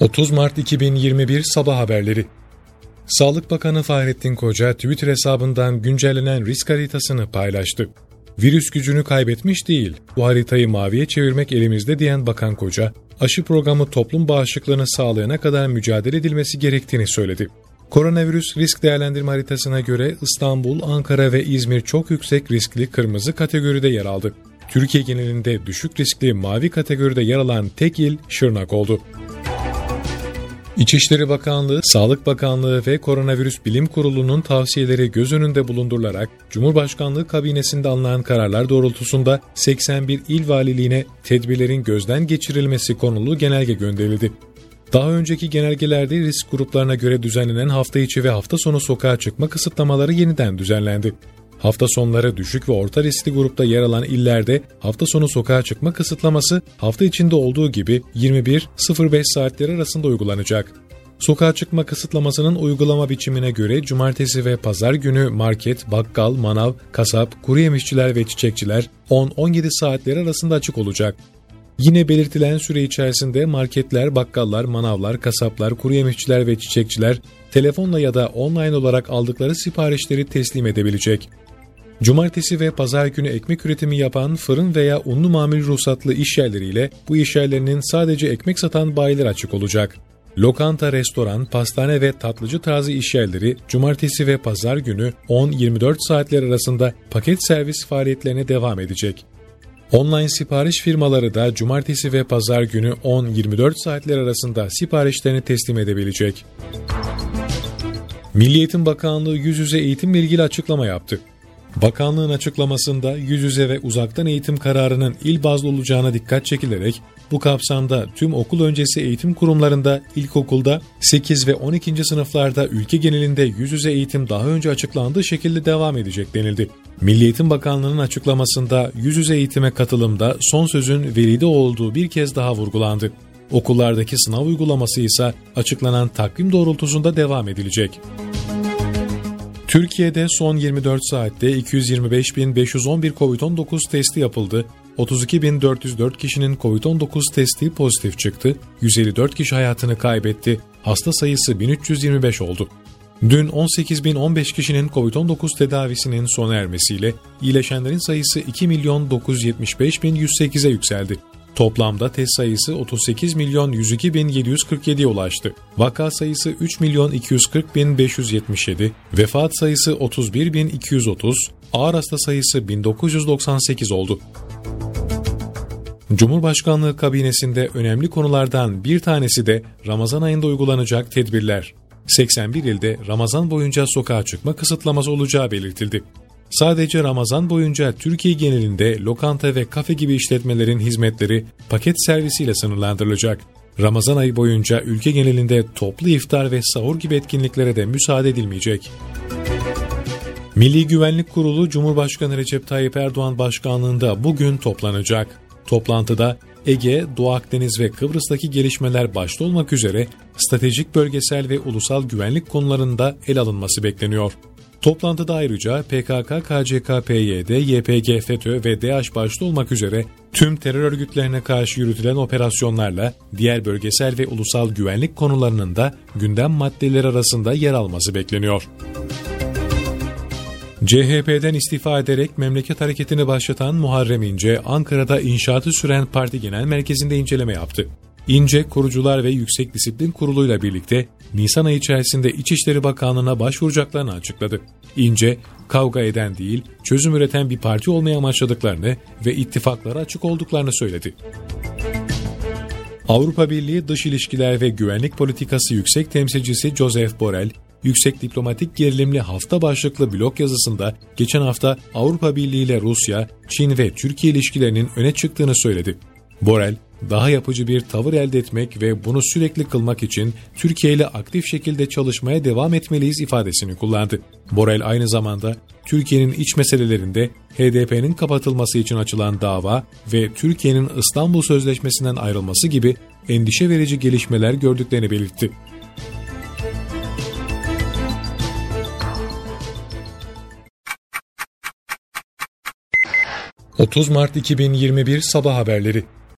30 Mart 2021 Sabah Haberleri. Sağlık Bakanı Fahrettin Koca Twitter hesabından güncellenen risk haritasını paylaştı. Virüs gücünü kaybetmiş değil, bu haritayı maviye çevirmek elimizde diyen Bakan Koca, aşı programı toplum bağışıklığını sağlayana kadar mücadele edilmesi gerektiğini söyledi. Koronavirüs risk değerlendirme haritasına göre İstanbul, Ankara ve İzmir çok yüksek riskli kırmızı kategoride yer aldı. Türkiye genelinde düşük riskli mavi kategoride yer alan tek il Şırnak oldu. İçişleri Bakanlığı, Sağlık Bakanlığı ve Koronavirüs Bilim Kurulu'nun tavsiyeleri göz önünde bulundurularak, Cumhurbaşkanlığı kabinesinde alınan kararlar doğrultusunda 81 il valiliğine tedbirlerin gözden geçirilmesi konulu genelge gönderildi. Daha önceki genelgelerde risk gruplarına göre düzenlenen hafta içi ve hafta sonu sokağa çıkma kısıtlamaları yeniden düzenlendi. Hafta sonları düşük ve orta riskli grupta yer alan illerde hafta sonu sokağa çıkma kısıtlaması hafta içinde olduğu gibi 21-05 saatleri arasında uygulanacak. Sokağa çıkma kısıtlamasının uygulama biçimine göre cumartesi ve pazar günü market, bakkal, manav, kasap, kuruyemişçiler ve çiçekçiler 10-17 saatleri arasında açık olacak. Yine belirtilen süre içerisinde marketler, bakkallar, manavlar, kasaplar, kuruyemişçiler ve çiçekçiler telefonla ya da online olarak aldıkları siparişleri teslim edebilecek. Cumartesi ve pazar günü ekmek üretimi yapan fırın veya unlu mamul ruhsatlı işyerleriyle bu işyerlerinin sadece ekmek satan bayiler açık olacak. Lokanta, restoran, pastane ve tatlıcı tarzı işyerleri cumartesi ve pazar günü 10-24 saatler arasında paket servis faaliyetlerine devam edecek. Online sipariş firmaları da cumartesi ve pazar günü 10-24 saatler arasında siparişlerini teslim edebilecek. Milli Eğitim Bakanlığı yüz yüze eğitimle ilgili açıklama yaptı. Bakanlığın açıklamasında yüz yüze ve uzaktan eğitim kararının il bazlı olacağına dikkat çekilerek, bu kapsamda tüm okul öncesi eğitim kurumlarında, ilkokulda, 8 ve 12. sınıflarda ülke genelinde yüz yüze eğitim daha önce açıklandığı şekilde devam edecek denildi. Milli Eğitim Bakanlığı'nın açıklamasında yüz yüze eğitime katılımda son sözün velide olduğu bir kez daha vurgulandı. Okullardaki sınav uygulaması ise açıklanan takvim doğrultusunda devam edilecek. Türkiye'de son 24 saatte 225.511 COVID-19 testi yapıldı. 32.404 kişinin COVID-19 testi pozitif çıktı. 154 kişi hayatını kaybetti. Hasta sayısı 1325 oldu. Dün 18.015 kişinin COVID-19 tedavisinin sona ermesiyle iyileşenlerin sayısı 2.975.108'e yükseldi. Toplamda test sayısı 38.102.747'ye ulaştı. Vaka sayısı 3.240.577, vefat sayısı 31.230, ağır hasta sayısı 1.998 oldu. Cumhurbaşkanlığı kabinesinde önemli konulardan bir tanesi de Ramazan ayında uygulanacak tedbirler. 81 ilde Ramazan boyunca sokağa çıkma kısıtlaması olacağı belirtildi. Sadece Ramazan boyunca Türkiye genelinde lokanta ve kafe gibi işletmelerin hizmetleri paket servisiyle sınırlandırılacak. Ramazan ayı boyunca ülke genelinde toplu iftar ve sahur gibi etkinliklere de müsaade edilmeyecek. Milli Güvenlik Kurulu Cumhurbaşkanı Recep Tayyip Erdoğan başkanlığında bugün toplanacak. Toplantıda Ege, Doğu Akdeniz ve Kıbrıs'taki gelişmeler başta olmak üzere stratejik, bölgesel ve ulusal güvenlik konularında ele alınması bekleniyor. Toplantıda ayrıca PKK, KCK, PYD, YPG, FETÖ ve DEAŞ başta olmak üzere tüm terör örgütlerine karşı yürütülen operasyonlarla diğer bölgesel ve ulusal güvenlik konularının da gündem maddeleri arasında yer alması bekleniyor. CHP'den istifa ederek memleket hareketini başlatan Muharrem İnce, Ankara'da inşaatı süren parti genel merkezinde inceleme yaptı. İnce, kurucular ve Yüksek Disiplin Kurulu'yla birlikte Nisan ayı içerisinde İçişleri Bakanlığı'na başvuracaklarını açıkladı. İnce, kavga eden değil, çözüm üreten bir parti olmaya amaçladıklarını ve ittifaklara açık olduklarını söyledi. Avrupa Birliği Dış İlişkiler ve Güvenlik Politikası Yüksek Temsilcisi Joseph Borrell, Yüksek Diplomatik Gerilimli Hafta başlıklı blog yazısında geçen hafta Avrupa Birliği ile Rusya, Çin ve Türkiye ilişkilerinin öne çıktığını söyledi. Borrell, daha yapıcı bir tavır elde etmek ve bunu sürekli kılmak için Türkiye ile aktif şekilde çalışmaya devam etmeliyiz ifadesini kullandı. Borrell aynı zamanda Türkiye'nin iç meselelerinde HDP'nin kapatılması için açılan dava ve Türkiye'nin İstanbul Sözleşmesi'nden ayrılması gibi endişe verici gelişmeler gördüklerini belirtti. (30 Mart 2021 Sabah Haberleri)